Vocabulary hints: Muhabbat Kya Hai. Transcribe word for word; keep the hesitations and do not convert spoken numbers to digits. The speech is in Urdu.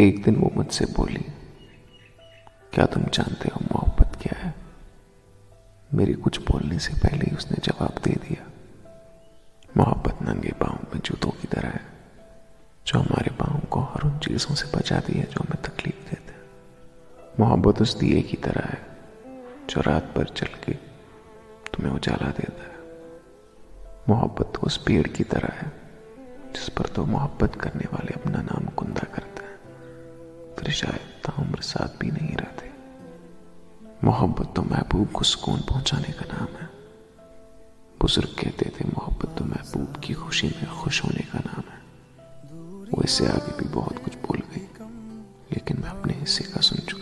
ایک دن وہ مجھ سے بولی، کیا تم جانتے ہو محبت کیا ہے؟ میرے کچھ بولنے سے پہلے ہی اس نے جواب دے دیا، محبت ننگے پاؤں میں جوتوں کی طرح ہے جو ہمارے پاؤں کو ہر ان چیزوں سے بچاتی ہے جو ہمیں تکلیف دیتے ہیں۔ محبت اس دیے کی طرح ہے جو رات پر چل کے تمہیں اجالا دیتا ہے۔ محبت اس پیڑ کی طرح ہے جس پر تو محبت کرنے والے اپنا نام گندہ کرتے ہیں، پھر شاید تا عمر ساتھ بھی نہیں رہتے۔ محبت تو محبوب کو سکون پہنچانے کا نام ہے۔ بزرگ کہتے تھے محبت تو محبوب کی خوشی میں خوش ہونے کا نام ہے۔ وہ اس سے آگے بھی بہت کچھ بول گئی، لیکن میں اپنے حصے کا سن چکا۔